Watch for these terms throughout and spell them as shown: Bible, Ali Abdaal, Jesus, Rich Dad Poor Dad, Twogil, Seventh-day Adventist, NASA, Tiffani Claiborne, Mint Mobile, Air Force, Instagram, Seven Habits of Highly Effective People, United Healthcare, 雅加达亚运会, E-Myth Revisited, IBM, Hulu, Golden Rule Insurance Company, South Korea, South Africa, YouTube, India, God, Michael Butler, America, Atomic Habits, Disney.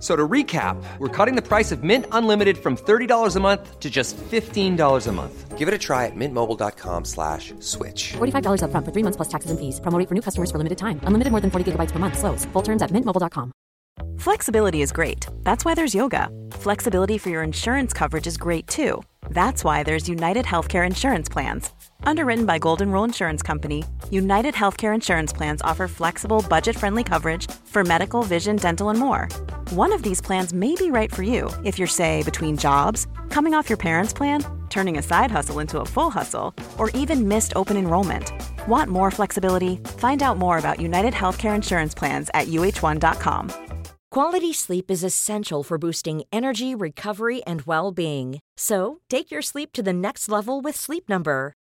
So to recap, we're cutting the price of Mint Unlimited from $30 a month to just $15 a month. Give it a try at mintmobile.com/switch. $45 up front for 3 months plus taxes and fees. Promo rate for new customers for limited time. Unlimited more than 40 gigabytes per month. Slows full terms at mintmobile.com. Flexibility is great. That's why there's yoga. Flexibility for your insurance coverage is great too. That's why there's United Healthcare Insurance Plans. Underwritten by Golden Rule Insurance Company, United Healthcare Insurance Plans offer flexible, budget-friendly coverage for medical, vision, dental, and more. One of these plans may be right for you if you're, say, between jobs, coming off your parents' plan, turning a side hustle into a full hustle, or even missed open enrollment. Want more flexibility? Find out more about United Healthcare Insurance Plans at UH1.com. Quality sleep is essential for boosting energy, recovery, and well-being. So, take your sleep to the next level with Sleep Number.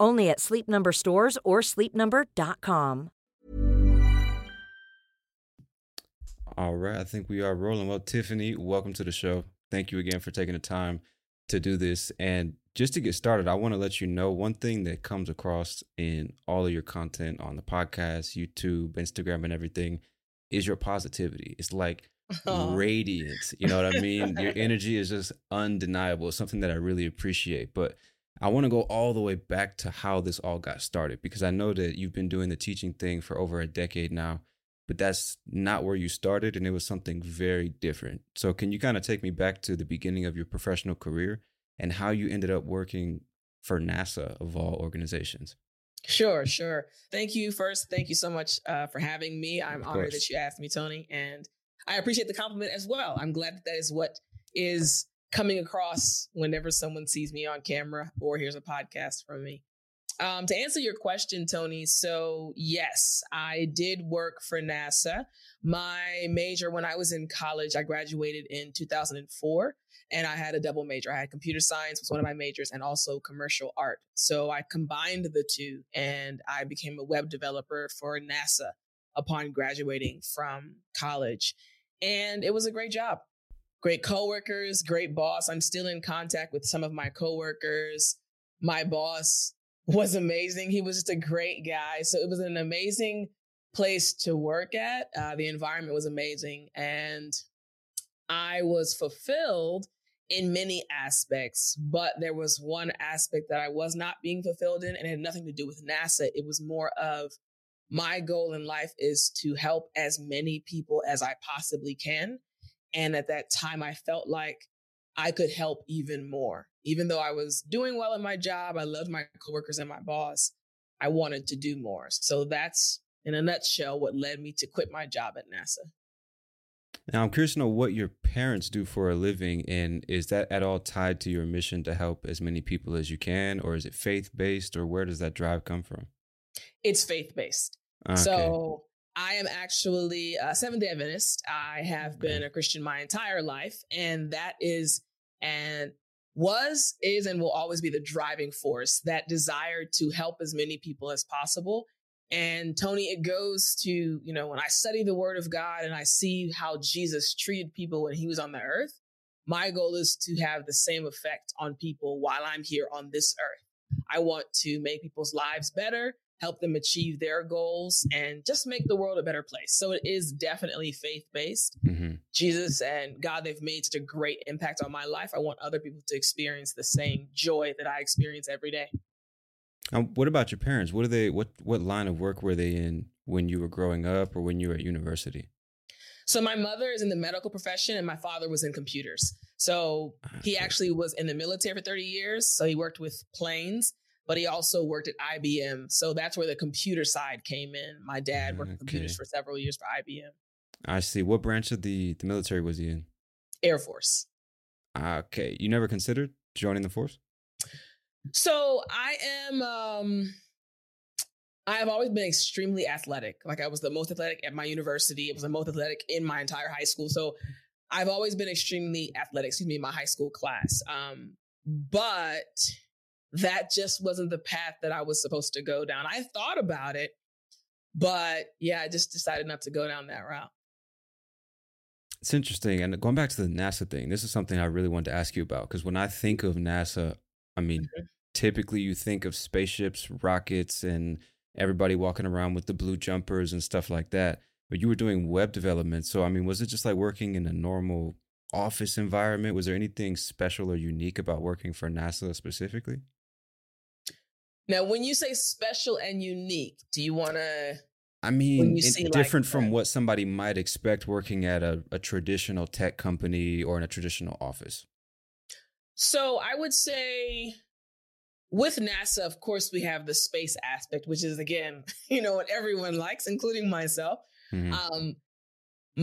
Only at Sleep Number stores or sleepnumber.com. All right, I think we are rolling. Well, Tiffany, welcome to the show. Thank you again for taking the time to do this. And just to get started, I want to let you know one thing that comes across in all of your content on the podcast, YouTube, Instagram, and everything is your positivity. It's like radiant. You know what I mean? Your energy is just undeniable. It's something that I really appreciate. But I want to go all the way back to how this all got started, because I know that you've been doing the teaching thing for over a decade now, but that's not where you started, and it was something very different. So can you kind of take me back to the beginning of your professional career and how you ended up working for NASA of all organizations? Sure. Thank you. First, thank you so much for having me. I'm honored that you asked me, Tony, and I appreciate the compliment as well. I'm glad that is what is coming across whenever someone sees me on camera or hears a podcast from me. To answer your question, Tony, so yes, I did work for NASA. My major when I was in college, I graduated in 2004, and I had a double major. I had computer science, was one of my majors, and also commercial art. So I combined the two, and I became a web developer for NASA upon graduating from college. And it was a great job. Great coworkers, great boss. I'm still in contact with some of my coworkers. My boss was amazing. He was just a great guy. So it was an amazing place to work at. The environment was amazing. And I was fulfilled in many aspects, but there was one aspect that I was not being fulfilled in, and it had nothing to do with NASA. It was more of my goal in life is to help as many people as I possibly can. And at that time, I felt like I could help even more. Even though I was doing well at my job, I loved my coworkers and my boss, I wanted to do more. So that's, in a nutshell, what led me to quit my job at NASA. Now, I'm curious to know what your parents do for a living, and is that at all tied to your mission to help as many people as you can, or is it faith-based, or where does that drive come from? It's faith-based. Okay. So I am actually a Seventh-day Adventist. I have been a Christian my entire life, and that is and was, is, and will always be the driving force, that desire to help as many people as possible. And Tony, it goes to, you know, when I study the Word of God and I see how Jesus treated people when he was on the earth, my goal is to have the same effect on people while I'm here on this earth. I want to make people's lives better, help them achieve their goals, and just make the world a better place. So it is definitely faith-based. Mm-hmm. Jesus and God, they've made such a great impact on my life. I want other people to experience the same joy that I experience every day. What about your parents? What are they? What line of work were they in when you were growing up or when you were at university? So my mother is in the medical profession and my father was in computers. So he actually was in the military for 30 years. So he worked with planes, but he also worked at IBM. So that's where the computer side came in. My dad worked computers for several years for IBM. I see. What branch of the military was he in? Air Force. Okay. You never considered joining the force? So I am, I have always been extremely athletic. Like I was the most athletic at my university. I was the most athletic in my entire high school. So I've always been extremely athletic, in my high school class. But that just wasn't the path that I was supposed to go down. I thought about it, but yeah, I just decided not to go down that route. It's interesting. And going back to the NASA thing, this is something I really wanted to ask you about. Because when I think of NASA, I mean, typically you think of spaceships, rockets, and everybody walking around with the blue jumpers and stuff like that. But you were doing web development. So, I mean, was it just like working in a normal office environment? Was there anything special or unique about working for NASA specifically? Now, when you say special and unique, do you want to... I mean, it's different from what somebody might expect working at a traditional tech company or in a traditional office. So I would say with NASA, of course, we have the space aspect, which is, again, you know, what everyone likes, including myself. Mm-hmm.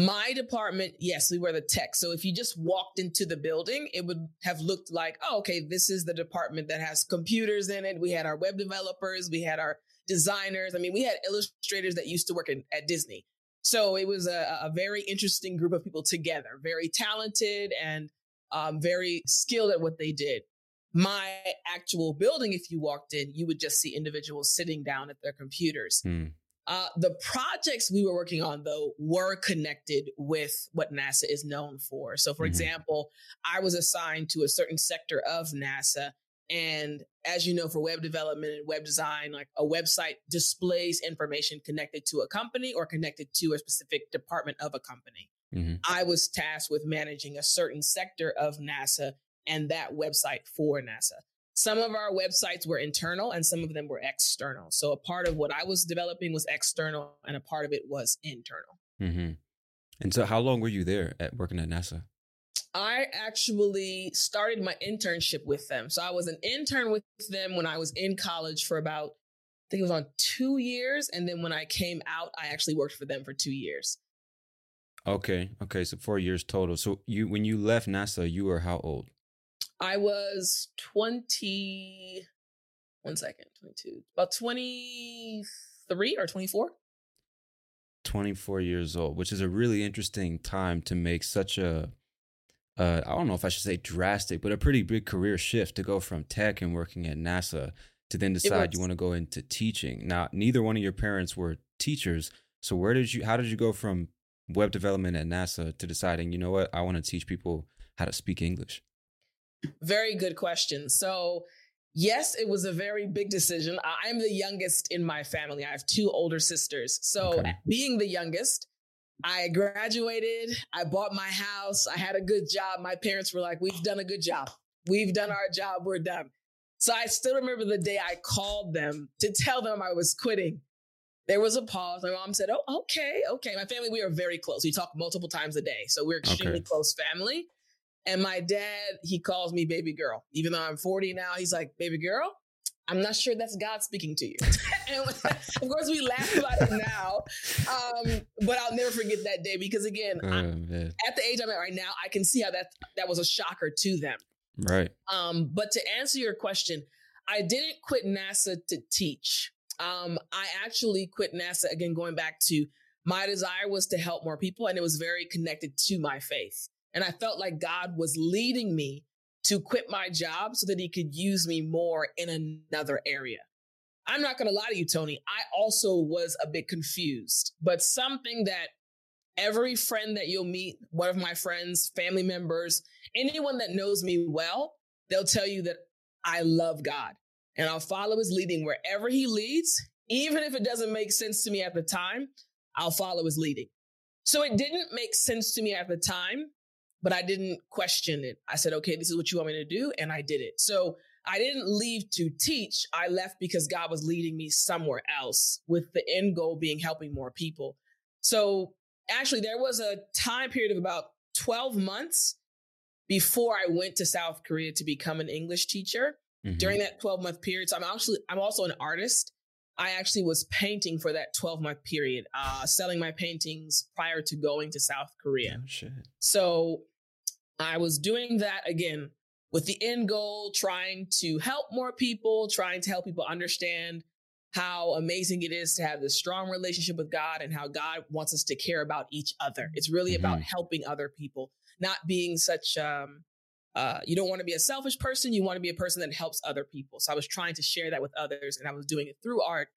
My department, yes, we were the tech. So if you just walked into the building, it would have looked like, oh, okay, this is the department that has computers in it. We had our web developers. We had our designers. I mean, we had illustrators that used to work at Disney. So it was a very interesting group of people together, very talented and very skilled at what they did. My actual building, if you walked in, you would just see individuals sitting down at their computers. Mm. The projects we were working on, though, were connected with what NASA is known for. So, for example, I was assigned to a certain sector of NASA. And as you know, for web development and web design, like a website displays information connected to a company or connected to a specific department of a company. Mm-hmm. I was tasked with managing a certain sector of NASA and that website for NASA. Some of our websites were internal and some of them were external. So a part of what I was developing was external and a part of it was internal. Mm-hmm. And so how long were you there at working at NASA? I actually started my internship with them. So I was an intern with them when I was in college for about, I think it was on 2 years. And then when I came out, I actually worked for them for 2 years. Okay. Okay. So 4 years total. So you, when you left NASA, you were how old? I was 23 or 24. 24 years old, which is a really interesting time to make such a, I don't know if I should say drastic, but a pretty big career shift to go from tech and working at NASA to then decide you want to go into teaching. Now, neither one of your parents were teachers. So how did you go from web development at NASA to deciding, you know what, I want to teach people how to speak English? Very good question. So yes, it was a very big decision. I'm the youngest in my family. I have two older sisters. So being the youngest, I graduated, I bought my house, I had a good job. My parents were like, we've done a good job. We've done our job, we're done. So I still remember the day I called them to tell them I was quitting. There was a pause. My mom said, oh, okay. My family, we are very close. We talk multiple times a day. So we're extremely close family. And my dad, he calls me baby girl. Even though I'm 40 now, he's like, baby girl, I'm not sure that's God speaking to you. And of course, we laugh about it now, but I'll never forget that day because, again, at the age I'm at right now, I can see how that was a shocker to them. Right. But to answer your question, I didn't quit NASA to teach. I actually quit NASA, again, going back to my desire was to help more people, and it was very connected to my faith. And I felt like God was leading me to quit my job so that he could use me more in another area. I'm not going to lie to you, Tony. I also was a bit confused, but something that every friend that you'll meet, one of my friends, family members, anyone that knows me well, they'll tell you that I love God and I'll follow his leading wherever he leads. Even if it doesn't make sense to me at the time, I'll follow his leading. So it didn't make sense to me at the time, but I didn't question it. I said, okay, this is what you want me to do. And I did it. So I didn't leave to teach. I left because God was leading me somewhere else with the end goal being helping more people. So actually there was a time period of about 12 months before I went to South Korea to become an English teacher. Mm-hmm. During that 12-month period. So I'm also an artist. I actually was painting for that 12-month period, selling my paintings prior to going to South Korea. Oh, shit. So I was doing that again with the end goal, trying to help more people, trying to help people understand how amazing it is to have this strong relationship with God and how God wants us to care about each other. It's really about helping other people, not being such... you don't want to be a selfish person. You want to be a person that helps other people. So I was trying to share that with others, and I was doing it through art.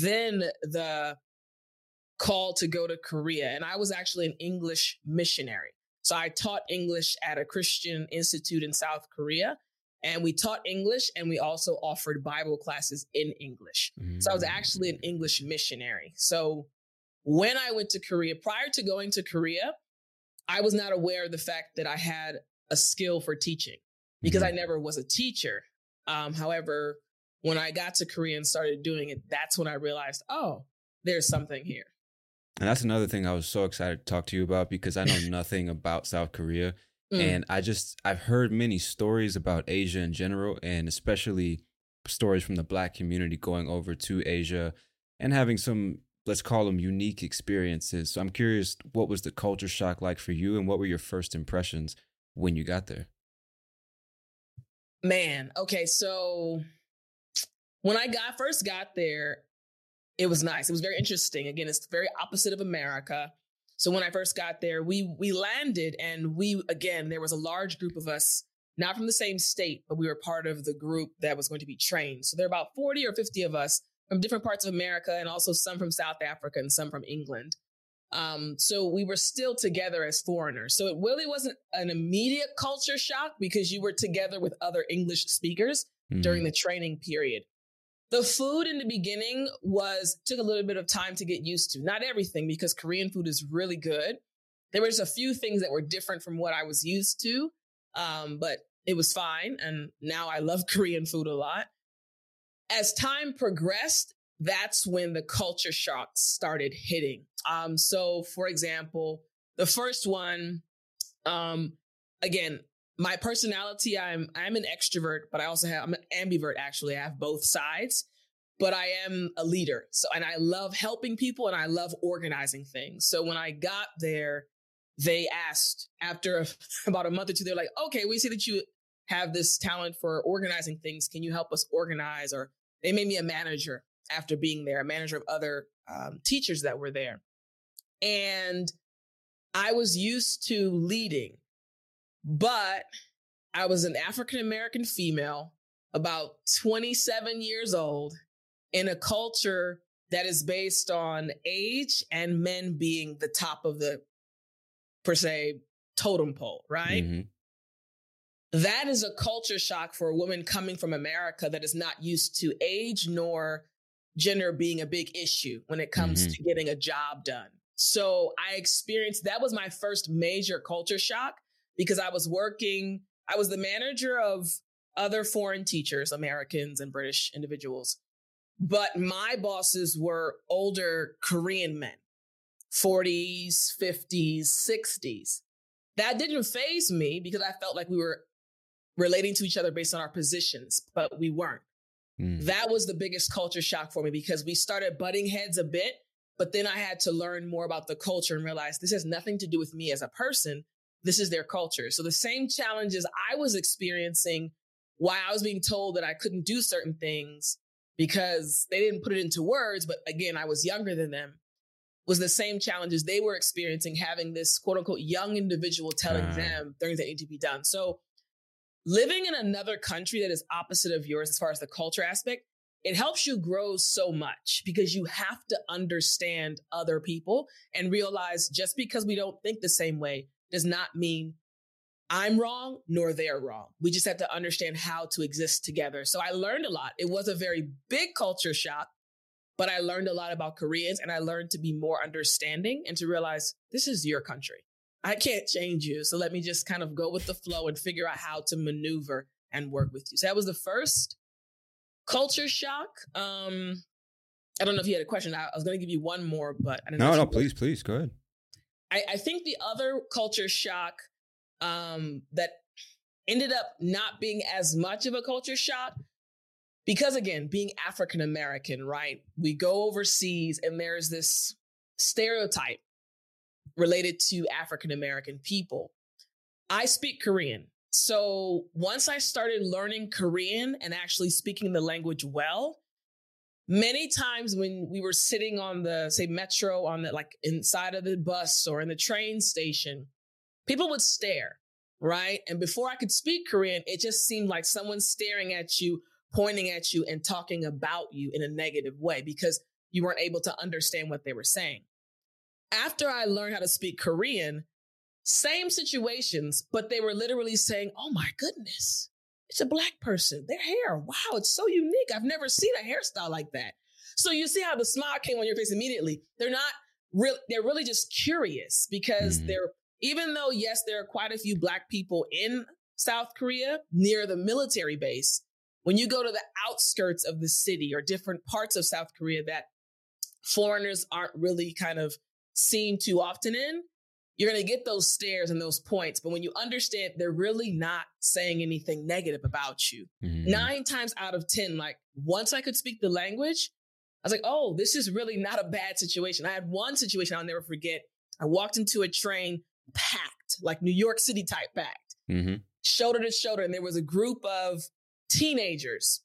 Then the call to go to Korea, and I was actually an English missionary. So I taught English at a Christian institute in South Korea, and we taught English, and we also offered Bible classes in English. So I was actually an English missionary. So when I went to Korea, prior to going to Korea, I was not aware of the fact that I had a skill for teaching, because I never was a teacher. However, when I got to Korea and started doing it, that's when I realized, oh, there's something here. And that's another thing I was so excited to talk to you about, because I know nothing about South Korea. And I've heard many stories about Asia in general, and especially stories from the Black community going over to Asia and having some, let's call them, unique experiences. So I'm curious, what was the culture shock like for you, and what were your first impressions when you got there? Man, okay, so when I first got there, it was nice. It was very interesting. Again, it's the very opposite of America. So when I first got there, we landed, and there was a large group of us, not from the same state, but we were part of the group that was going to be trained. So there are about 40 or 50 of us from different parts of America, and also some from South Africa and some from England. So we were still together as foreigners. So it really wasn't an immediate culture shock, because you were together with other English speakers during the training period. The food in the beginning took a little bit of time to get used to. Not everything, because Korean food is really good. There were just a few things that were different from what I was used to, but it was fine. And now I love Korean food a lot. As time progressed, that's when the culture shock started hitting. So for example, the first one, again, my personality, I'm an extrovert, but I'm an ambivert, actually. I have both sides, but I am a leader. So, and I love helping people, and I love organizing things. So when I got there, they asked, after about a month or two, they're like, okay, we see that you have this talent for organizing things. Can you help us organize? Or they made me a manager after being there, a manager of other teachers that were there. And I was used to leading, but I was an African-American female, about 27 years old, in a culture that is based on age and men being the top of the, per se, totem pole, right? That is a culture shock for a woman coming from America that is not used to age nor gender being a big issue when it comes to getting a job done. So I experienced, that was my first major culture shock, because I was the manager of other foreign teachers, Americans and British individuals, but my bosses were older Korean men, 40s, 50s, 60s. That didn't faze me, because I felt like we were relating to each other based on our positions, but we weren't. That was the biggest culture shock for me, because we started butting heads a bit, but then I had to learn more about the culture and realize this has nothing to do with me as a person. This is their culture. So the same challenges I was experiencing, why I was being told that I couldn't do certain things because they didn't put it into words, but again, I was younger than them, was the same challenges they were experiencing, having this quote unquote young individual telling them things that need to be done. So living in another country that is opposite of yours as far as the culture aspect, it helps you grow so much, because you have to understand other people and realize just because we don't think the same way does not mean I'm wrong nor they're wrong. We just have to understand how to exist together. So I learned a lot. It was a very big culture shock, but I learned a lot about Koreans, and I learned to be more understanding and to realize this is your country. I can't change you. So let me just kind of go with the flow and figure out how to maneuver and work with you. So that was the first culture shock. I don't know if you had a question. I was going to give you one more, but I don't know. No, please go ahead. I think the other culture shock that ended up not being as much of a culture shock because again, being African American, right? We go overseas and there's this stereotype related to African American people. I speak Korean. So once I started learning Korean and actually speaking the language well, many times when we were sitting on the, say, metro, on the, like, inside of the bus or in the train station, people would stare, right? And before I could speak Korean, it just seemed like someone's staring at you, pointing at you, and talking about you in a negative way because you weren't able to understand what they were saying. After I learned how to speak Korean, same situations, but they were literally saying, "Oh my goodness, it's a Black person. Their hair, wow, it's so unique. I've never seen a hairstyle like that." So you see how the smile came on your face immediately. They're not really, they're really just curious because they're, even though, yes, there are quite a few Black people in South Korea near the military base, when you go to the outskirts of the city or different parts of South Korea that foreigners aren't really kind of seen too often in, you're going to get those stares and those points. But when you understand, they're really not saying anything negative about you. 9 times out of 10, like, once I could speak the language, I was like, oh, this is really not a bad situation. I had one situation I'll never forget. I walked into a train packed, like New York City type packed, shoulder to shoulder. And there was a group of teenagers,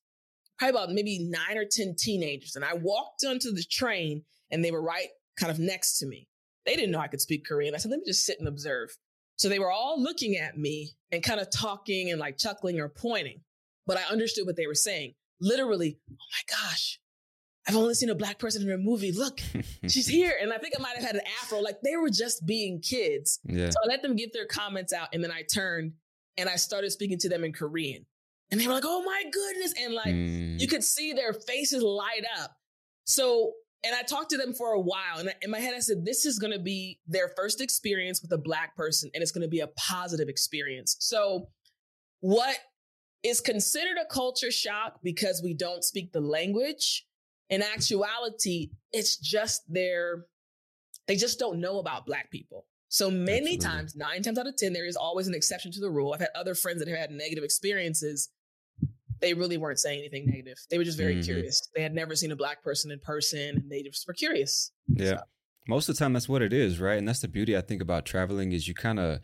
probably about maybe 9 or 10 teenagers. And I walked onto the train and they were right kind of next to me. They didn't know I could speak Korean. I said, let me just sit and observe. So they were all looking at me and kind of talking and like chuckling or pointing. But I understood what they were saying. Literally, oh my gosh, I've only seen a Black person in a movie. Look, she's here. And I think I might have had an afro. Like, they were just being kids. Yeah. So I let them get their comments out. And then I turned and I started speaking to them in Korean. And they were like, oh my goodness. And like, you could see their faces light up. So, and I talked to them for a while. And in my head, I said, this is going to be their first experience with a Black person. And it's going to be a positive experience. So what is considered a culture shock because we don't speak the language, in actuality, it's just they just don't know about Black people. So many times, 9 times out of 10, there is always an exception to the rule. I've had other friends that have had negative experiences. They really weren't saying anything negative. They were just very curious. They had never seen a Black person in person, and they just were curious. Yeah. So. Most of the time, that's what it is, right? And that's the beauty, I think, about traveling is you kind of,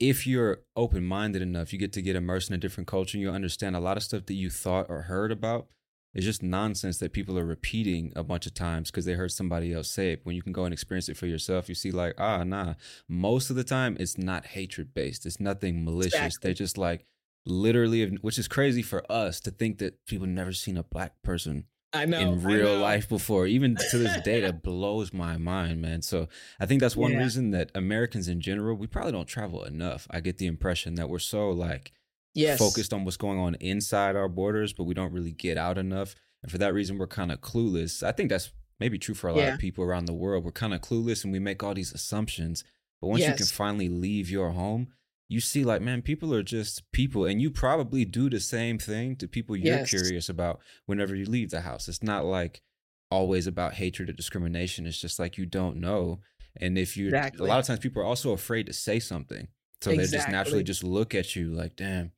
if you're open-minded enough, you get to get immersed in a different culture, and you'll understand a lot of stuff that you thought or heard about. It's just nonsense that people are repeating a bunch of times because they heard somebody else say it. When you can go and experience it for yourself, you see like, most of the time, it's not hatred-based. It's nothing malicious. Exactly. They're just like, literally, which is crazy for us to think that people never seen a Black person in real life before. Even to this day, that blows my mind, man. So I think that's one reason that Americans in general, we probably don't travel enough. I get the impression that we're so like focused on what's going on inside our borders, but we don't really get out enough. And for that reason, we're kind of clueless. I think that's maybe true for a lot of people around the world. We're kind of clueless and we make all these assumptions. But once you can finally leave your home, you see like, man, people are just people. And you probably do the same thing to people you're curious about whenever you leave the house. It's not like always about hatred or discrimination. It's just like you don't know. And if you a lot of times people are also afraid to say something. So they just naturally just look at you like, damn,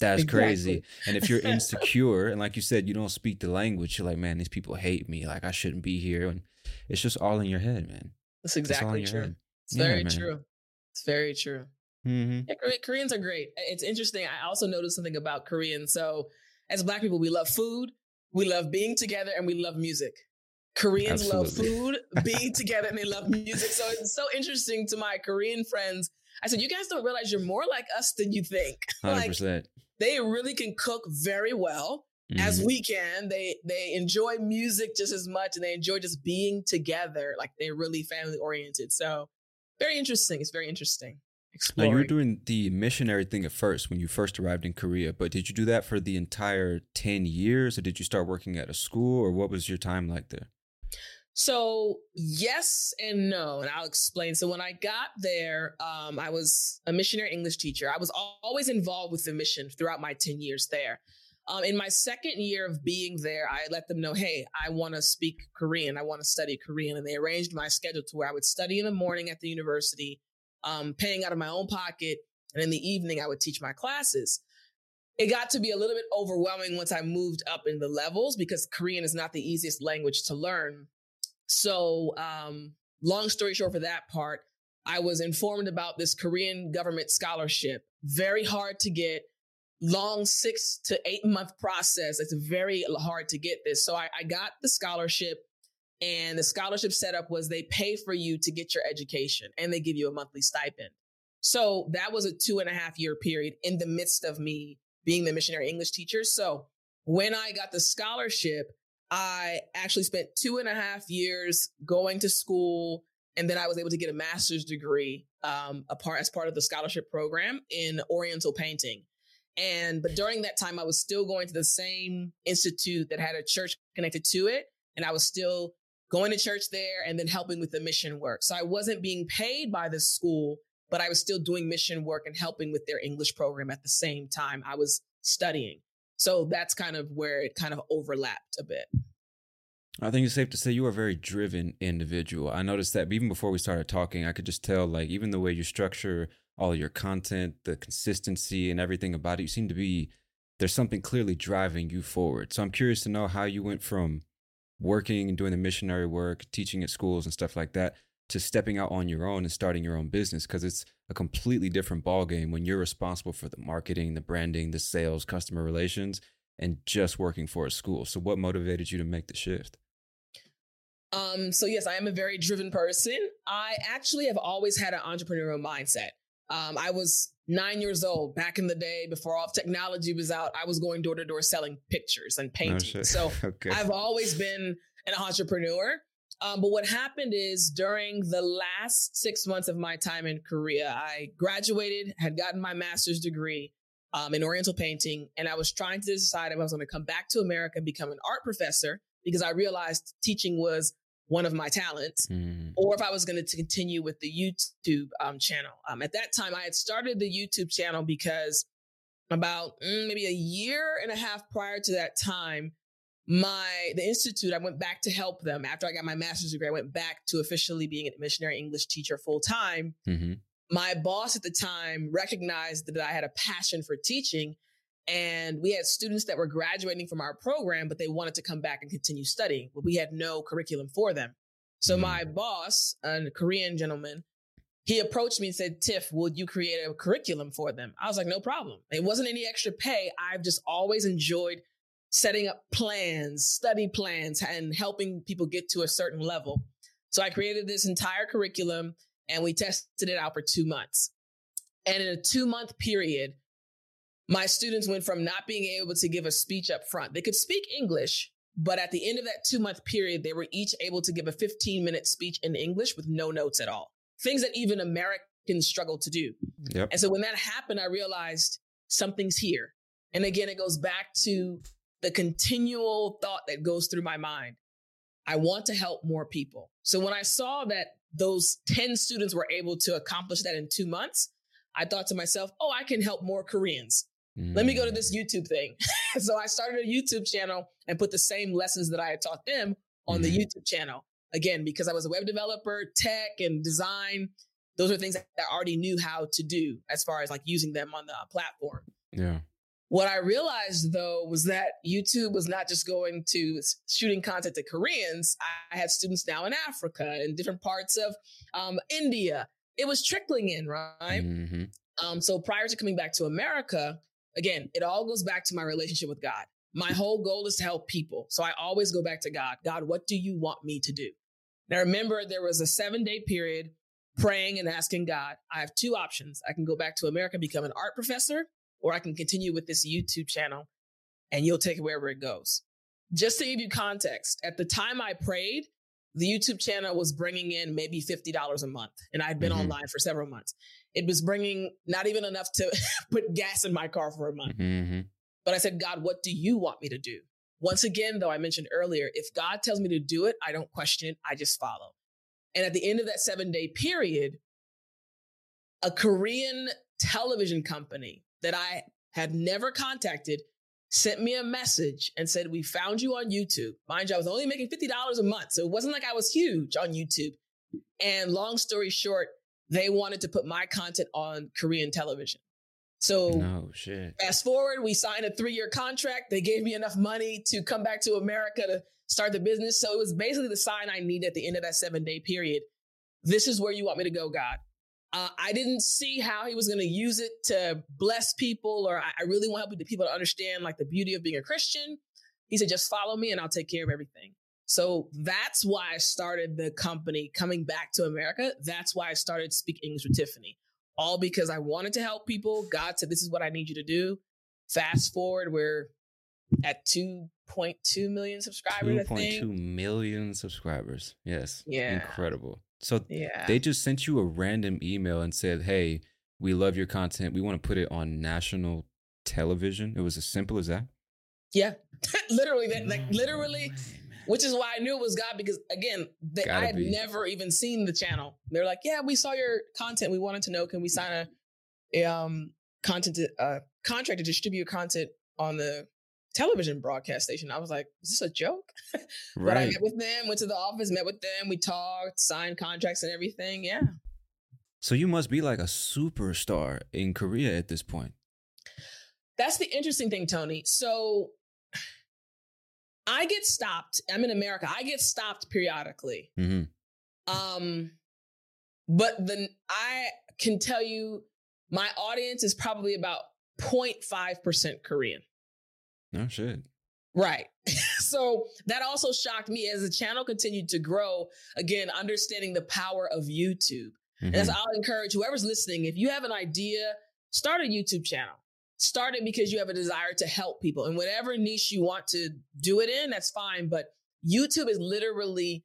that's crazy. And if you're insecure and like you said, you don't speak the language, you're like, man, these people hate me. Like, I shouldn't be here. And it's just all in your head, man. That's exactly true. It's very true. It's very true. Yeah, Koreans are great. It's interesting. I also noticed something about Koreans. So as Black people, we love food, we love being together, and we love music. Koreans love food, being together, and they love music. So it's so interesting to my Korean friends. I said, you guys don't realize you're more like us than you think. 100%. Like, they really can cook very well, as we can. They enjoy music just as much, and they enjoy just being together. Like, they're really family oriented. So very interesting. It's very interesting. Exploring. Now, you were doing the missionary thing at first when you first arrived in Korea, but did you do that for the entire 10 years or did you start working at a school or what was your time like there? So yes and no, and I'll explain. So when I got there, I was a missionary English teacher. I was always involved with the mission throughout my 10 years there. In my second year of being there, I let them know, hey, I want to speak Korean. I want to study Korean. And they arranged my schedule to where I would study in the morning at the university, paying out of my own pocket. And in the evening, I would teach my classes. It got to be a little bit overwhelming once I moved up in the levels because Korean is not the easiest language to learn. So long story short for that part, I was informed about this Korean government scholarship. Very hard to get. Long 6 to 8 month process. It's very hard to get this. So I got the scholarship, and the scholarship setup was they pay for you to get your education and they give you a monthly stipend. So that was a 2.5 year period in the midst of me being the missionary English teacher. So when I got the scholarship, I actually spent 2.5 years going to school. And then I was able to get a master's degree as part of the scholarship program in Oriental painting. But during that time, I was still going to the same institute that had a church connected to it. And I was still going to church there and then helping with the mission work. So I wasn't being paid by the school, but I was still doing mission work and helping with their English program at the same time I was studying. So that's kind of where it kind of overlapped a bit. I think it's safe to say you are a very driven individual. I noticed that even before we started talking, I could just tell, like, even the way you structure all your content, the consistency and everything about it, you seem to be, there's something clearly driving you forward. So I'm curious to know how you went from working and doing the missionary work, teaching at schools and stuff like that, to stepping out on your own and starting your own business, because it's a completely different ballgame when you're responsible for the marketing, the branding, the sales, customer relations, and just working for a school. So what motivated you to make the shift? So yes, I am a very driven person. I actually have always had an entrepreneurial mindset. I was 9 years old back in the day before all technology was out. I was going door to door selling pictures and painting. No shit. So okay. I've always been an entrepreneur. But what happened is during the last 6 months of my time in Korea, I graduated, had gotten my master's degree in Oriental painting. And I was trying to decide if I was going to come back to America and become an art professor, because I realized teaching was one of my talents, or if I was going to continue with the YouTube channel. At that time, I had started the YouTube channel because about maybe a year and a half prior to that time, the institute, I went back to help them. After I got my master's degree, I went back to officially being a missionary English teacher full time. Mm-hmm. My boss at the time recognized that I had a passion for teaching, and we had students that were graduating from our program, but they wanted to come back and continue studying, but we had no curriculum for them. So my boss, a Korean gentleman, he approached me and said, "Tiff, would you create a curriculum for them?" I was like, no problem. It wasn't any extra pay. I've just always enjoyed setting up plans, study plans, and helping people get to a certain level. So I created this entire curriculum, and we tested it out for 2 months. And in a 2 month period, my students went from not being able to give a speech up front. They could speak English, but at the end of that 2 month period, they were each able to give a 15-minute speech in English with no notes at all. Things that even Americans struggle to do. Yep. And so when that happened, I realized something's here. And again, it goes back to the continual thought that goes through my mind. I want to help more people. So when I saw that those 10 students were able to accomplish that in 2 months, I thought to myself, oh, I can help more Koreans. Let me go to this YouTube thing. So I started a YouTube channel and put the same lessons that I had taught them on the YouTube channel. Again, because I was a web developer, tech and design. Those are things that I already knew how to do as far as like using them on the platform. Yeah. What I realized, though, was that YouTube was not just going to shooting content to Koreans. I had students now in Africa and different parts of India. It was trickling in, right? Mm-hmm. So prior to coming back to America, again, it all goes back to my relationship with God. My whole goal is to help people. So I always go back to God. God, what do you want me to do? Now, remember, there was a 7-day period praying and asking God, I have two options. I can go back to America and become an art professor, or I can continue with this YouTube channel and you'll take it wherever it goes. Just to give you context, at the time I prayed, the YouTube channel was bringing in maybe $50 a month. And I'd been online for several months. It was bringing not even enough to put gas in my car for a month. Mm-hmm. But I said, God, what do you want me to do? Once again, though, I mentioned earlier, if God tells me to do it, I don't question it. I just follow. And at the end of that 7-day period, a Korean television company that I had never contacted sent me a message and said, we found you on YouTube. Mind you, I was only making $50 a month. So it wasn't like I was huge on YouTube. And long story short, they wanted to put my content on Korean television. So fast forward, we signed a 3-year contract. They gave me enough money to come back to America to start the business. So it was basically the sign I needed at the end of that 7-day period. This is where you want me to go, God. I didn't see how he was going to use it to bless people, or I really want to help people to understand like the beauty of being a Christian. He said, just follow me and I'll take care of everything. So that's why I started the company Coming Back to America. That's why I started Speak English with Tiffany. All because I wanted to help people. God said, this is what I need you to do. Fast forward, we're at 2.2 million subscribers, 2.2 million subscribers. Yes. Yeah. Incredible. So they just sent you a random email and said, hey, we love your content. We want to put it on national television. It was as simple as that? Yeah. Literally, which is why I knew it was God, because again, I had never even seen the channel. They're like, yeah, we saw your content. We wanted to know, can we sign a contract to distribute your content on the television broadcast station? I was like, is this a joke? But I met with them, went to the office, met with them. We talked, signed contracts and everything. Yeah. So you must be like a superstar in Korea at this point. That's the interesting thing, Tony. So I get stopped. I'm in America. I get stopped periodically. Mm-hmm. But then I can tell you my audience is probably about 0.5% Korean. No shit. Right. So that also shocked me as the channel continued to grow. Again, understanding the power of YouTube. Mm-hmm. And as I'll encourage whoever's listening, if you have an idea, start a YouTube channel. Start it because you have a desire to help people. And whatever niche you want to do it in, that's fine. But YouTube is literally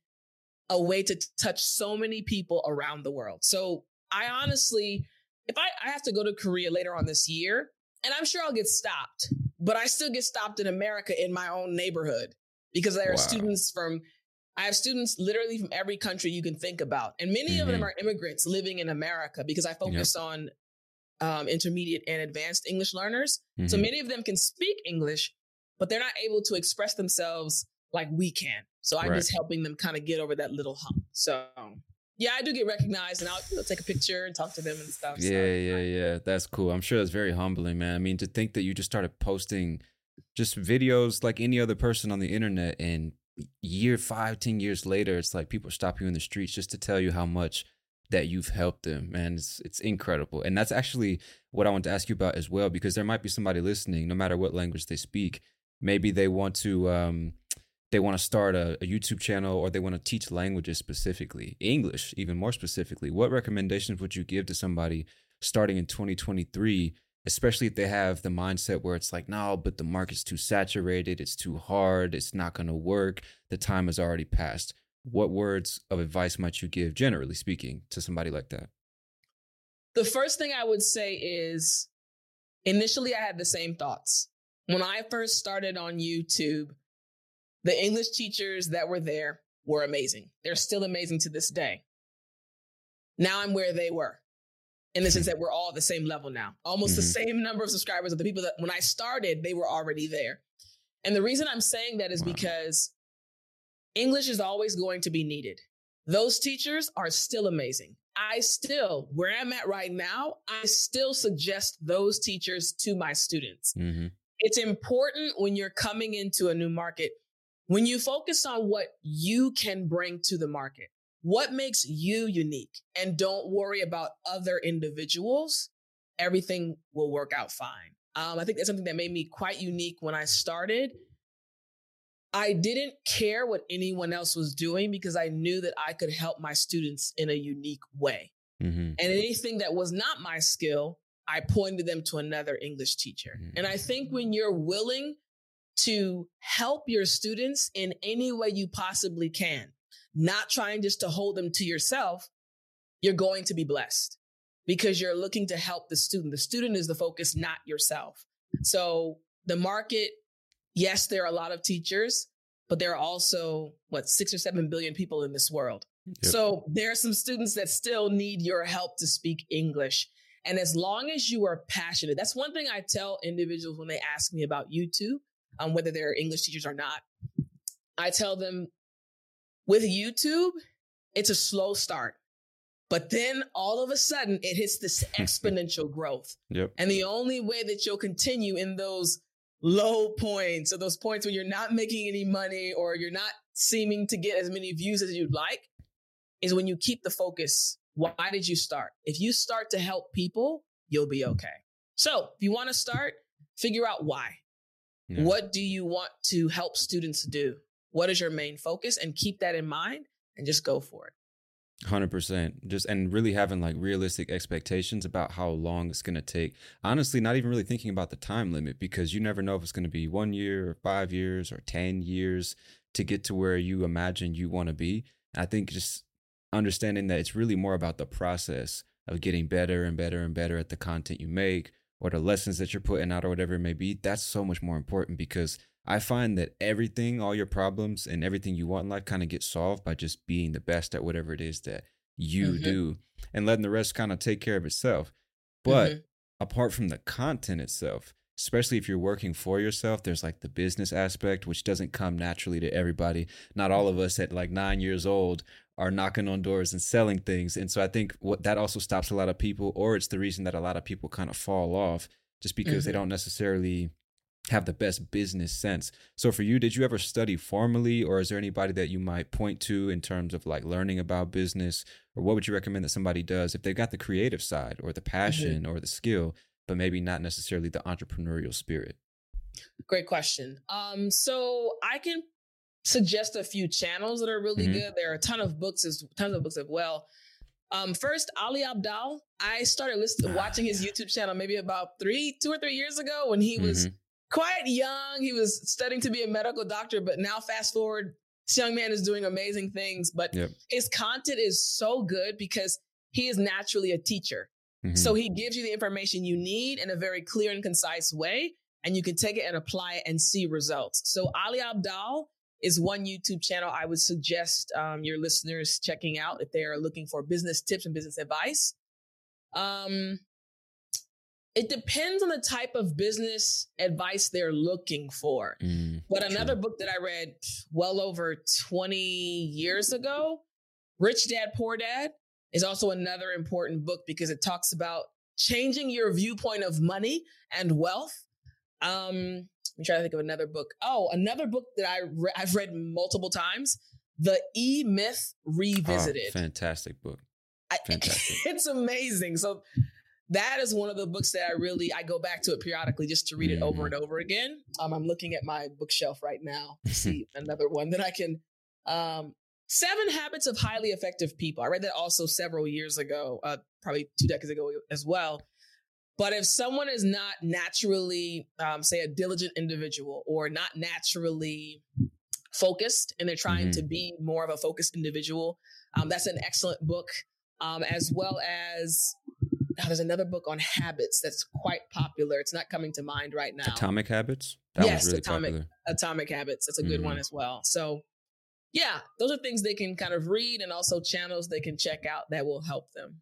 a way to touch so many people around the world. So I honestly, if I have to go to Korea later on this year, and I'm sure I'll get stopped, but I still get stopped in America in my own neighborhood because there are students from, I have students literally from every country you can think about. And many of them are immigrants living in America because I focus on intermediate and advanced English learners. Mm-hmm. So many of them can speak English, but they're not able to express themselves like we can. So I'm just helping them kind of get over that little hump. So yeah, I do get recognized and I'll take a picture and talk to them and stuff. Yeah, so, yeah. That's cool. I'm sure that's very humbling, man. I mean, to think that you just started posting just videos like any other person on the internet, and 5, 10 years later, it's like people stop you in the streets just to tell you how much that you've helped them, man. It's incredible. And that's actually what I want to ask you about as well, because there might be somebody listening, no matter what language they speak. Maybe they want to start a YouTube channel, or they want to teach languages specifically, English, even more specifically. What recommendations would you give to somebody starting in 2023, especially if they have the mindset where it's like, no, but the market's too saturated. It's too hard. It's not going to work. The time has already passed. What words of advice might you give, generally speaking, to somebody like that? The first thing I would say is, initially I had the same thoughts. When I first started on YouTube, the English teachers that were there were amazing. They're still amazing to this day. Now I'm where they were, in the sense that we're all at the same level now. Almost the same number of subscribers of the people that when I started, they were already there. And the reason I'm saying that is because English is always going to be needed. Those teachers are still amazing. Where I'm at right now, I still suggest those teachers to my students. Mm-hmm. It's important when you're coming into a new market, when you focus on what you can bring to the market, what makes you unique, and don't worry about other individuals, everything will work out fine. I think that's something that made me quite unique when I started. I didn't care what anyone else was doing because I knew that I could help my students in a unique way. Mm-hmm. And anything that was not my skill, I pointed them to another English teacher. Mm-hmm. And I think when you're willing to help your students in any way you possibly can, not trying just to hold them to yourself, you're going to be blessed because you're looking to help the student. The student is the focus, not yourself. So the market, yes, there are a lot of teachers, but there are also, 6 or 7 billion people in this world. Yep. So there are some students that still need your help to speak English. And as long as you are passionate, that's one thing I tell individuals when they ask me about YouTube, whether they're English teachers or not. I tell them with YouTube, it's a slow start. But then all of a sudden it hits this exponential growth. Yep. And the only way that you'll continue in those low points or those points where you're not making any money or you're not seeming to get as many views as you'd like is when you keep the focus. Why did you start? If you start to help people, you'll be okay. So if you want to start, figure out why. Yeah. What do you want to help students do? What is your main focus? And keep that in mind and just go for it. 100%. Just and really having like realistic expectations about how long it's going to take. Honestly, not even really thinking about the time limit, because you never know if it's going to be 1 year or 5 years or 10 years to get to where you imagine you want to be. I think just understanding that it's really more about the process of getting better and better and better at the content you make or the lessons that you're putting out or whatever it may be. That's so much more important, because I find that everything, all your problems and everything you want in life kind of gets solved by just being the best at whatever it is that you do and letting the rest kind of take care of itself. But apart from the content itself, especially if you're working for yourself, there's like the business aspect, which doesn't come naturally to everybody. Not all of us at like 9 years old are knocking on doors and selling things. And so I think what that also stops a lot of people, or it's the reason that a lot of people kind of fall off, just because they don't necessarily have the best business sense. So for you, did you ever study formally, or is there anybody that you might point to in terms of like learning about business, or what would you recommend that somebody does if they've got the creative side or the passion or the skill, but maybe not necessarily the entrepreneurial spirit? Great question. So I can suggest a few channels that are really good. There are a ton of books, as well. First, Ali Abdaal. I started watching his YouTube channel maybe about two or three years ago when he was quite young. He was studying to be a medical doctor, but now fast forward, this young man is doing amazing things. But his content is so good because he is naturally a teacher. So he gives you the information you need in a very clear and concise way, and you can take it and apply it and see results. So Ali Abdaal is one YouTube channel I would suggest your listeners checking out if they are looking for business tips and business advice. It depends on the type of business advice they're looking for. But another book that I read well over 20 years ago, Rich Dad, Poor Dad, is also another important book because it talks about changing your viewpoint of money and wealth. Let me try to think of another book. Another book that I've read multiple times, the E-Myth Revisited. Fantastic book. Fantastic. It's amazing. So that is one of the books that I go back to it periodically just to read it over and over again. I'm looking at my bookshelf right now to see another one that I can. Seven Habits of Highly Effective People. I read that also several years ago, probably 2 decades ago as well. But if someone is not naturally, say, a diligent individual or not naturally focused and they're trying to be more of a focused individual, that's an excellent book, as well as... there's another book on habits that's quite popular. It's not coming to mind right now. Atomic Habits? Yes, really Atomic Habits. That's a good one as well. So, yeah, those are things they can kind of read and also channels they can check out that will help them.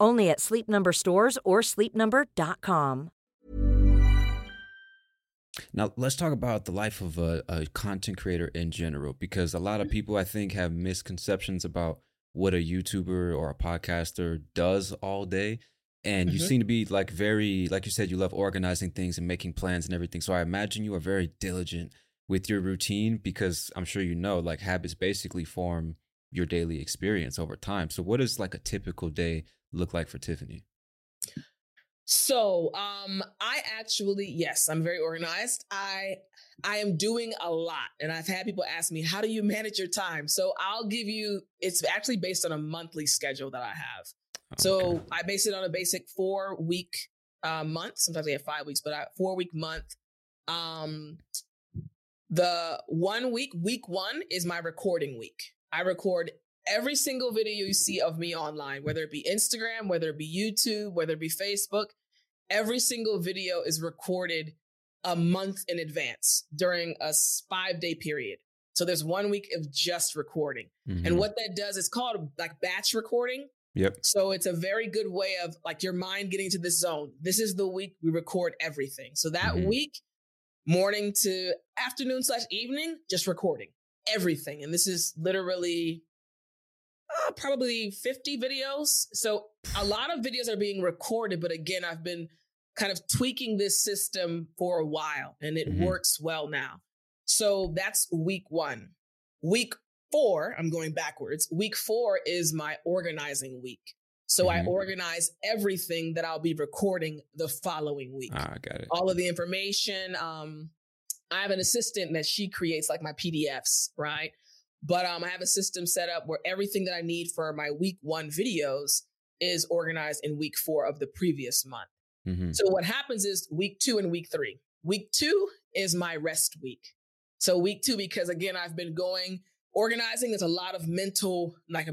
Only at Sleep Number stores or sleepnumber.com. Now, let's talk about the life of a content creator in general, because a lot of people, I think, have misconceptions about what a YouTuber or a podcaster does all day. And you seem to be like very, like you said, you love organizing things and making plans and everything. So I imagine you are very diligent with your routine, because I'm sure you know, like habits basically form your daily experience over time. So what is like a typical day look like for Tiffany? So, I actually, yes, I'm very organized. I am doing a lot, and I've had people ask me, how do you manage your time? So I'll give you, it's actually based on a monthly schedule that I have. Okay. So I base it on a basic 4-week month. Sometimes I have 5 weeks, but 4-week month. The 1 week, week one is my recording week. I record every single video you see of me online, whether it be Instagram, whether it be YouTube, whether it be Facebook. Every single video is recorded a month in advance during a 5-day period. So there's 1 week of just recording. Mm-hmm. And what that does, it's called like batch recording. Yep. So it's a very good way of like your mind getting to this zone. This is the week we record everything. So that mm-hmm. week, morning to afternoon/evening, just recording everything. And this is literally probably 50 videos. So a lot of videos are being recorded, but again, I've been kind of tweaking this system for a while, and it mm-hmm. works well now. So that's week one. Week four, I'm going backwards. Week four is my organizing week. So mm-hmm. I organize everything that I'll be recording the following week. Ah, got it. All of the information. I have an assistant that she creates like my PDFs, right? But I have a system set up where everything that I need for my week one videos is organized in week four of the previous month. Mm-hmm. So what happens is week two and week three. Week two is my rest week. So week two, because again, I've been organizing. There's a lot of mental work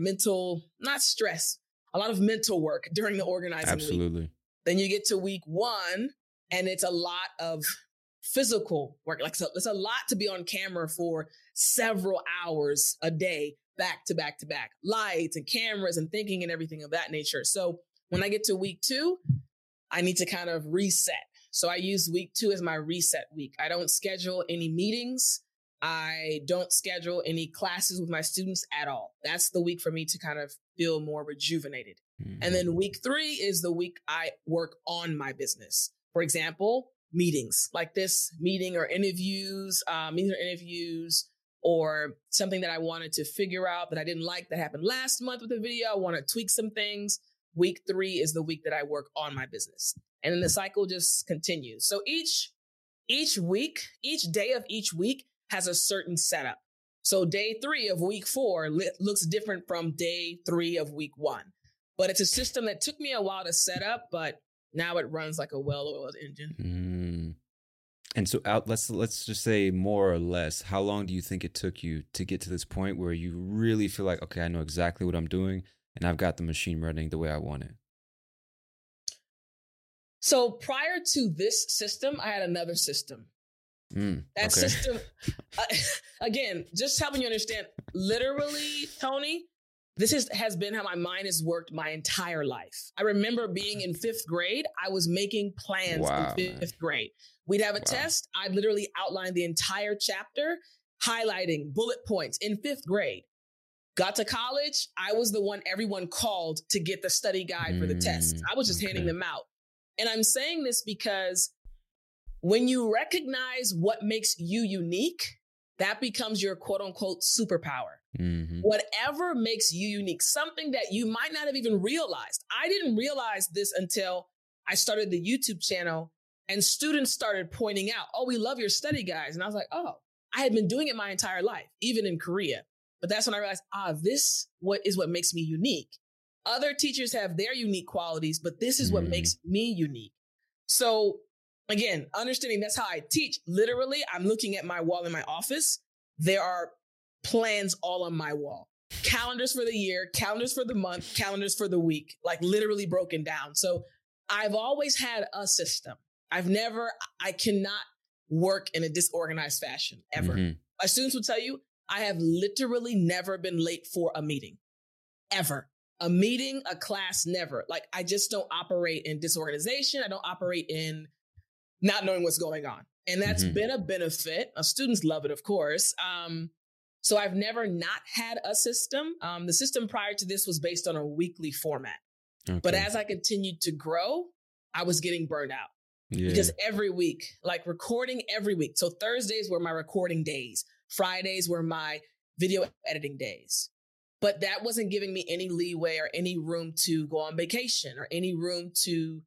during the organizing week. Absolutely. Then you get to week one, and it's a lot of physical work. Like, so it's a lot to be on camera for several hours a day, back to back to back, lights and cameras and thinking and everything of that nature. So when I get to week two, I need to kind of reset. So I use week two as my reset week. I don't schedule any meetings. I don't schedule any classes with my students at all. That's the week for me to kind of feel more rejuvenated. Mm-hmm. And then week three is the week I work on my business. For example, meetings like this meeting or interviews, or something that I wanted to figure out that I didn't like that happened last month with a video. I want to tweak some things. Week three is the week that I work on my business. And then the cycle just continues. So each day of each week has a certain setup. So day three of week four looks different from day three of week one. But it's a system that took me a while to set up, but now it runs like a well-oiled engine. Mm. And so let's just say more or less, how long do you think it took you to get to this point where you really feel like, okay, I know exactly what I'm doing and I've got the machine running the way I want it? So prior to this system, I had another system. System, again, just helping you understand, literally, Tony, has been how my mind has worked my entire life. I remember being in fifth grade. I was making plans in fifth grade. We'd have a test. I literally outlined the entire chapter, highlighting bullet points in fifth grade. Got to college. I was the one everyone called to get the study guide for the tests. I was just handing them out. And I'm saying this because when you recognize what makes you unique, that becomes your quote unquote superpower. Mm-hmm. Whatever makes you unique, something that you might not have even realized. I didn't realize this until I started the YouTube channel and students started pointing out, oh, we love your study guides. And I was like, oh, I had been doing it my entire life, even in Korea. But that's when I realized, this is what makes me unique. Other teachers have their unique qualities, but this is what makes me unique. So again, understanding that's how I teach. Literally, I'm looking at my wall in my office. There are plans all on my wall. Calendars for the year, calendars for the month, calendars for the week, like literally broken down. So I've always had a system. I cannot work in a disorganized fashion ever. Mm-hmm. My students will tell you, I have literally never been late for a meeting, ever. A meeting, a class, never. Like, I just don't operate in disorganization. I don't operate in not knowing what's going on. And that's mm-hmm. been a benefit. Students love it, of course. So I've never not had a system. The system prior to this was based on a weekly format. Okay. But as I continued to grow, I was getting burned out. Yeah. Because every week, like recording every week. So Thursdays were my recording days. Fridays were my video editing days. But that wasn't giving me any leeway or any room to go on vacation or any room to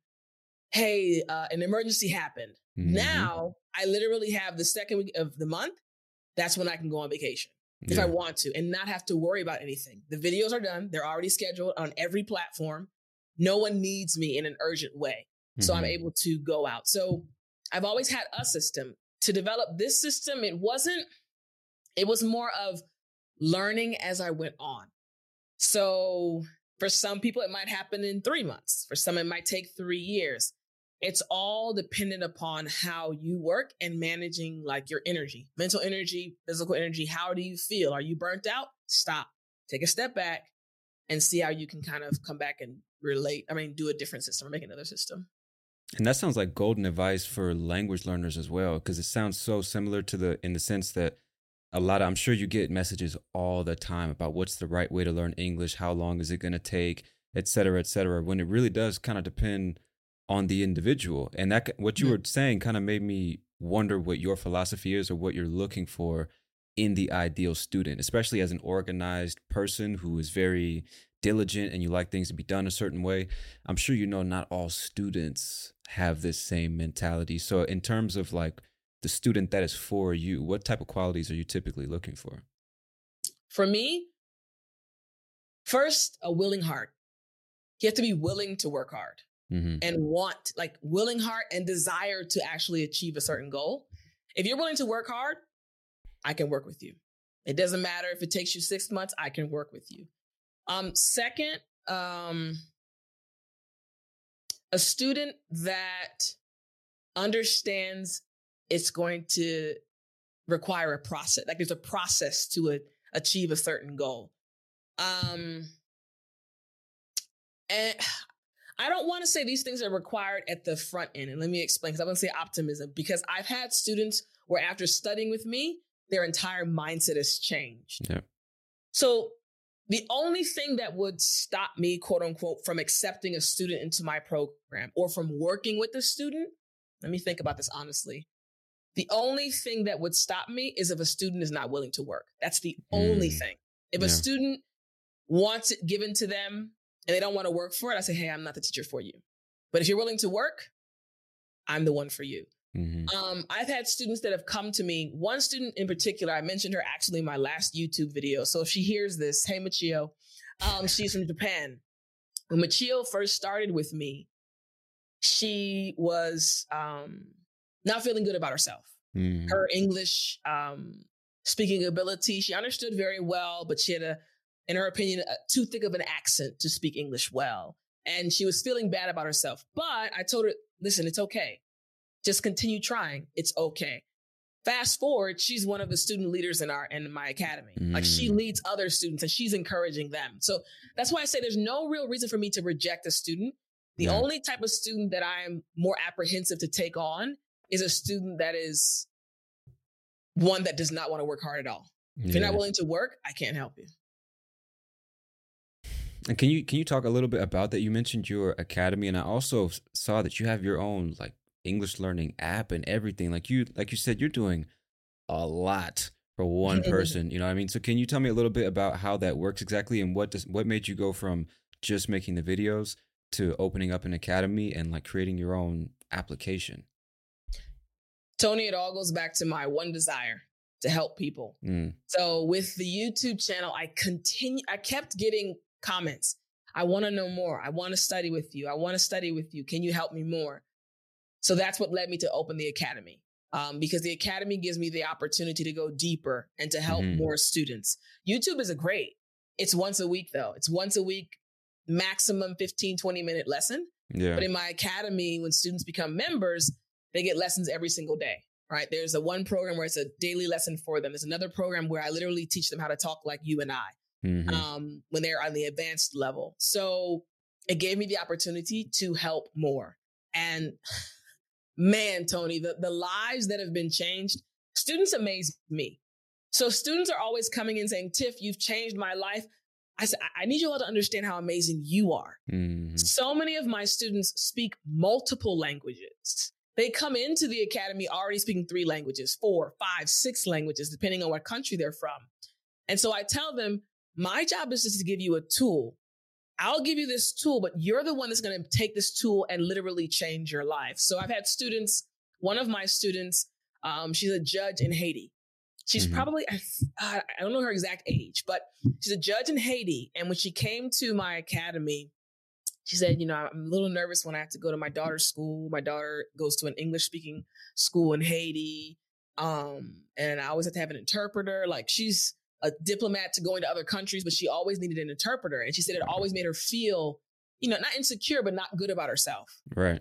hey, an emergency happened. Mm-hmm. Now I literally have the second week of the month. That's when I can go on vacation if I want to and not have to worry about anything. The videos are done. They're already scheduled on every platform. No one needs me in an urgent way. So I'm able to go out. So I've always had a system. To develop this system, it was more of learning as I went on. So for some people, it might happen in 3 months. For some, it might take 3 years. It's all dependent upon how you work and managing like your energy, mental energy, physical energy. How do you feel? Are you burnt out? Stop. Take a step back and see how you can kind of come back and relate. I mean, do a different system or make another system. And that sounds like golden advice for language learners as well, because it sounds so similar in the sense that I'm sure you get messages all the time about what's the right way to learn English, how long is it going to take, et cetera, when it really does kind of depend on the individual. And that what you were saying kind of made me wonder what your philosophy is or what you're looking for in the ideal student, especially as an organized person who is very diligent and you like things to be done a certain way. I'm sure, not all students have this same mentality. So in terms of like the student that is for you, what type of qualities are you typically looking for? For me, first, a willing heart. You have to be willing to work hard and want like willing heart and desire to actually achieve a certain goal. If you're willing to work hard, I can work with you. It doesn't matter if it takes you 6 months, I can work with you. Second, a student that understands it's going to require a process, like there's a process to achieve a certain goal. And I don't want to say these things are required at the front end. And let me explain, because I want to say optimism, because I've had students where after studying with me, their entire mindset has changed. Yeah. So the only thing that would stop me, quote unquote, from accepting a student into my program or from working with a student, let me think about this honestly. The only thing that would stop me is if a student is not willing to work. That's the only thing. If a student wants it given to them and they don't want to work for it, I say, hey, I'm not the teacher for you. But if you're willing to work, I'm the one for you. Mm-hmm. I've had students that have come to me. One student in particular, I mentioned her actually in my last YouTube video. So if she hears this, hey, Michio, she's from Japan. When Michio first started with me, she was not feeling good about herself. Mm-hmm. Her English speaking ability, she understood very well, but she had, in her opinion, too thick of an accent to speak English well. And she was feeling bad about herself. But I told her, listen, it's okay. Just continue trying. It's okay. Fast forward, she's one of the student leaders in my academy. Like she leads other students and she's encouraging them. So that's why I say there's no real reason for me to reject a student. The only type of student that I'm more apprehensive to take on is a student that is one that does not want to work hard at all. If you're not willing to work, I can't help you. And can you talk a little bit about that? You mentioned your academy, and I also saw that you have your own like English learning app and everything. Like you said, you're doing a lot for one person, you know what I mean? So can you tell me a little bit about how that works exactly and what made you go from just making the videos to opening up an academy and like creating your own application? Tony, it all goes back to my one desire to help people. So with the YouTube channel, I kept getting comments. I want to know more. I want to study with you. Can you help me more? So that's what led me to open the academy, because the academy gives me the opportunity to go deeper and to help more students. YouTube is great. It's once a week, though. It's once a week, maximum 15, 20-minute lesson. Yeah. But in my academy, when students become members, they get lessons every single day, right? There's one program where it's a daily lesson for them. There's another program where I literally teach them how to talk like you and I when they're on the advanced level. So it gave me the opportunity to help more. And man, Tony, the lives that have been changed, students amaze me. So students are always coming in saying, Tiff, you've changed my life. I said, I need you all to understand how amazing you are. So many of my students speak multiple languages. They come into the academy already speaking 3 languages, 4, 5, 6 languages, depending on what country they're from. And so I tell them, my job is just to give you a tool I'll give you this tool, but you're the one that's going to take this tool and literally change your life. So I've had students, one of my students, she's a judge in Haiti. She's probably, I don't know her exact age, but she's a judge in Haiti. And when she came to my academy, she said, you know, I'm a little nervous when I have to go to my daughter's school. My daughter goes to an English speaking school in Haiti. And I always have to have an interpreter. Like, she's a diplomat to going to other countries, but she always needed an interpreter. And she said it always made her feel, you know, not insecure, but not good about herself. Right.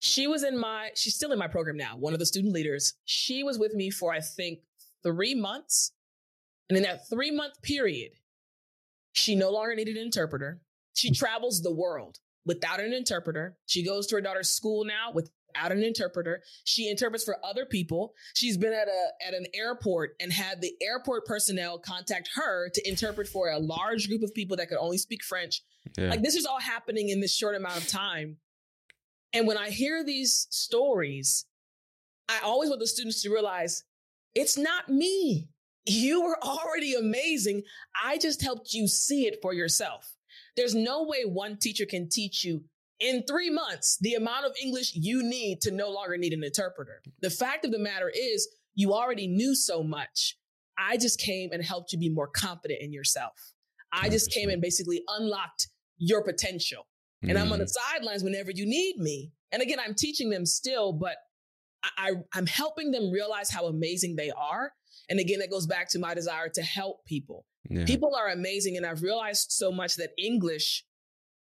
She was in my, she's still in my program now, one of the student leaders. She was with me for, I think, 3 months. And in that 3-month period, she no longer needed an interpreter. She travels the world without an interpreter. She goes to her daughter's school now without an interpreter. She interprets for other people. She's been at an airport and had the airport personnel contact her to interpret for a large group of people that could only speak French. Yeah. Like, this is all happening in this short amount of time. And when I hear these stories, I always want the students to realize it's not me. You were already amazing. I just helped you see it for yourself. There's no way one teacher can teach you in 3 months the amount of English you need to no longer need an interpreter. The fact of the matter is, you already knew so much. I just came and helped you be more confident in yourself. I just came and basically unlocked your potential. And I'm on the sidelines whenever you need me. And again, I'm teaching them still, but I'm helping them realize how amazing they are. And again, that goes back to my desire to help people. Yeah. People are amazing. And I've realized so much that English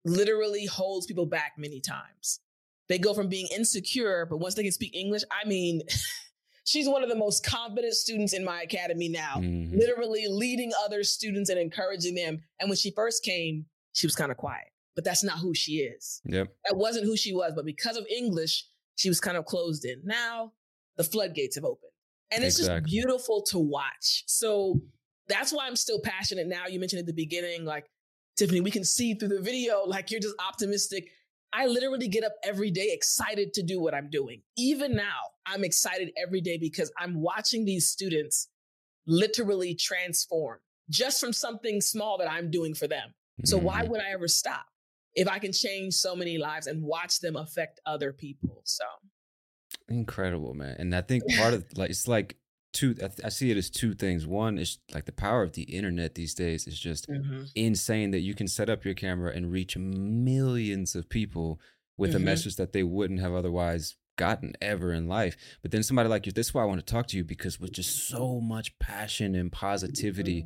literally holds people back many times. They go from being insecure, but once they can speak English, I mean, she's one of the most confident students in my academy now, literally leading other students and encouraging them. And when she first came, she was kind of quiet, but that's not who she is. Yep. That wasn't who she was, but because of English, she was kind of closed in. Now the floodgates have opened, and it's just beautiful to watch. So that's why I'm still passionate now. You mentioned at the beginning, like, Tiffany, we can see through the video, like, you're just optimistic. I literally get up every day excited to do what I'm doing. Even now, I'm excited every day because I'm watching these students literally transform just from something small that I'm doing for them. So why would I ever stop if I can change so many lives and watch them affect other people? So incredible, man. And I think part of, like, it's like, I see it as two things. One is like the power of the internet these days is just insane, that you can set up your camera and reach millions of people with a message that they wouldn't have otherwise gotten ever in life. But then somebody like you, this is why I want to talk to you, because with just so much passion and positivity,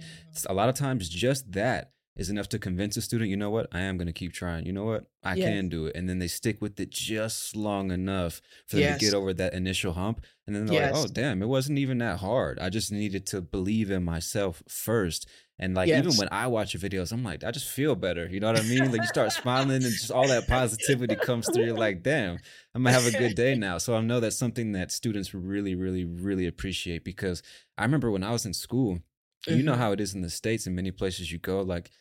a lot of times just that is enough to convince a student, you know what, I am going to keep trying. You know what, I can do it. And then they stick with it just long enough for them to get over that initial hump. And then they're like, oh, damn, it wasn't even that hard. I just needed to believe in myself first. And like, even when I watch your videos, I'm like, I just feel better. You know what I mean? Like, you start smiling and just all that positivity comes through. You're like, damn, I'm gonna have a good day now. So I know that's something that students really, really, really appreciate, because I remember when I was in school, you know how it is in the States and many places you go, like,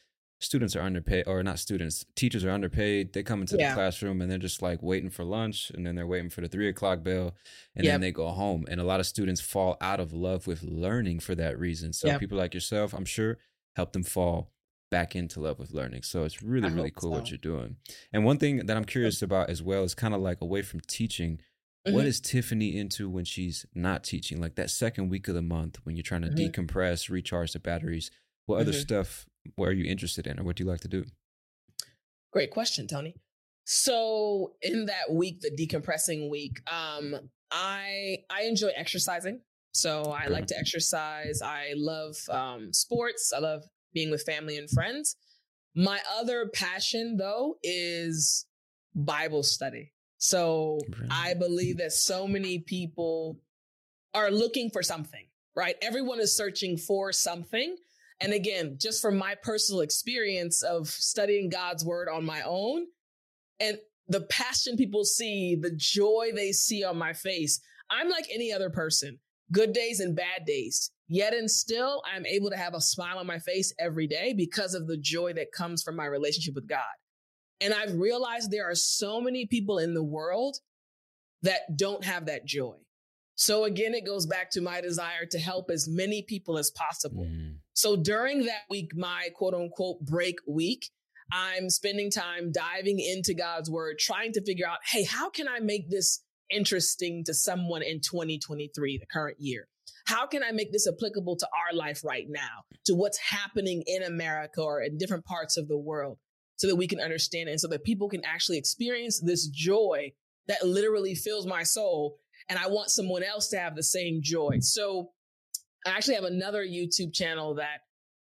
students are underpaid, or not students, teachers are underpaid. They come into the classroom and they're just like waiting for lunch, and then they're waiting for the 3:00 bell, and then they go home. And a lot of students fall out of love with learning for that reason. So people like yourself, I'm sure, help them fall back into love with learning. So it's really, really cool what you're doing. And one thing that I'm curious about as well is kind of like away from teaching, what is Tiffany into when she's not teaching? Like that second week of the month when you're trying to decompress, recharge the batteries, what other stuff what are you interested in, or what do you like to do? Great question, Tony. So in that week, the decompressing week, I enjoy exercising. So I like to exercise. I love sports. I love being with family and friends. My other passion, though, is Bible study. So I believe that so many people are looking for something, right? Everyone is searching for something. And again, just from my personal experience of studying God's word on my own, and the passion people see, the joy they see on my face, I'm like any other person, good days and bad days. Yet and still, I'm able to have a smile on my face every day because of the joy that comes from my relationship with God. And I've realized there are so many people in the world that don't have that joy. So again, it goes back to my desire to help as many people as possible. So during that week, my quote unquote break week, I'm spending time diving into God's word, trying to figure out, hey, how can I make this interesting to someone in 2023, the current year? How can I make this applicable to our life right now, to what's happening in America or in different parts of the world, so that we can understand it and so that people can actually experience this joy that literally fills my soul. And I want someone else to have the same joy. So I actually have another YouTube channel that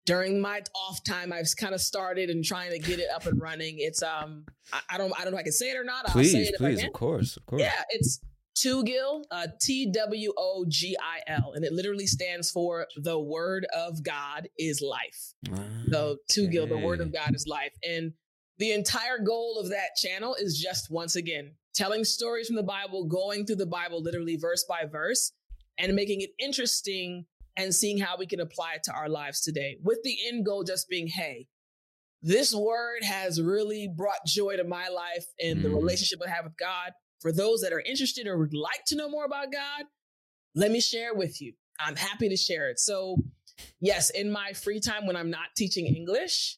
during my off time, I've kind of started and trying to get it up and running. It's, I don't know if I can say it or not. Please, I'll say it if I can. Of course. Yeah, it's Twogil, Twogil. And it literally stands for the word of God is life. So Twogil, the word of God is life. And the entire goal of that channel is just, once again, telling stories from the Bible, going through the Bible, literally verse by verse, and making it interesting and seeing how we can apply it to our lives today, with the end goal just being, hey, this word has really brought joy to my life and the relationship I have with God. For those that are interested or would like to know more about God, let me share with you. I'm happy to share it. So yes, in my free time when I'm not teaching English,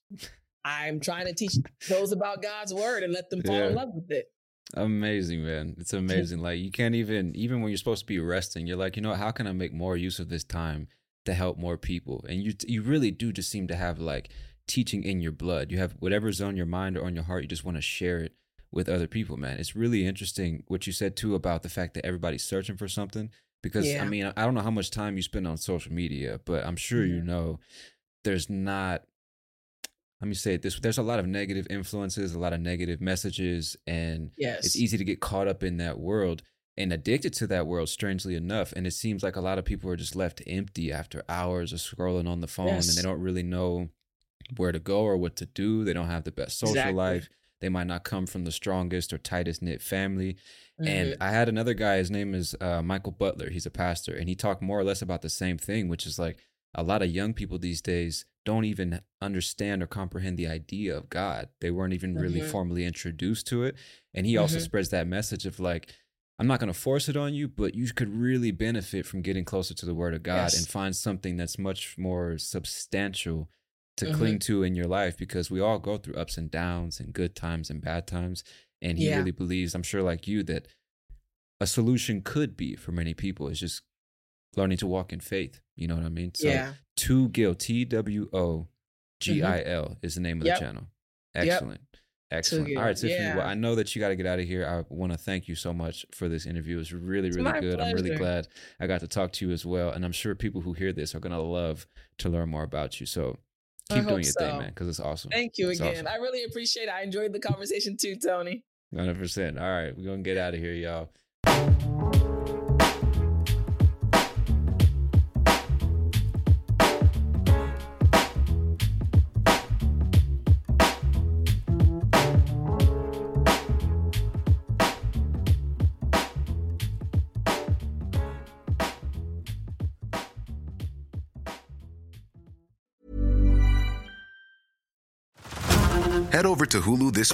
I'm trying to teach those about God's word and let them fall in love with it. Amazing, man. It's amazing. Like, you can't even when you're supposed to be resting, you're like, you know, how can I make more use of this time to help more people? And you really do just seem to have like teaching in your blood. You have whatever's on your mind or on your heart. You just want to share it with other people, man. It's really interesting what you said too about the fact that everybody's searching for something, because I mean, I don't know how much time you spend on social media, but I'm sure, you know, there's not, let me say it this way, there's a lot of negative influences, a lot of negative messages, and it's easy to get caught up in that world and addicted to that world, strangely enough. And it seems like a lot of people are just left empty after hours of scrolling on the phone, and they don't really know where to go or what to do. They don't have the best social life. They might not come from the strongest or tightest knit family. And I had another guy, his name is Michael Butler. He's a pastor, and he talked more or less about the same thing, which is like a lot of young people these days don't even understand or comprehend the idea of God. They weren't even really formally introduced to it. And he also spreads that message of like, I'm not going to force it on you, but you could really benefit from getting closer to the word of God and find something that's much more substantial to cling to in your life, because we all go through ups and downs and good times and bad times. And he really believes, I'm sure like you, that a solution could be for many people is just learning to walk in faith. You know what I mean? So Twogil, Twogil is the name of the channel. Excellent. Excellent. All right, Tiffany, well, I know that you got to get out of here. I want to thank you so much for this interview. It's really, really good. Pleasure. I'm really glad I got to talk to you as well. And I'm sure people who hear this are going to love to learn more about you. So keep doing your thing, man, because it's awesome. Thank you again. Awesome. I really appreciate it. I enjoyed the conversation too, Tony. 100%. All right, we're going to get out of here, y'all. Head over to Hulu this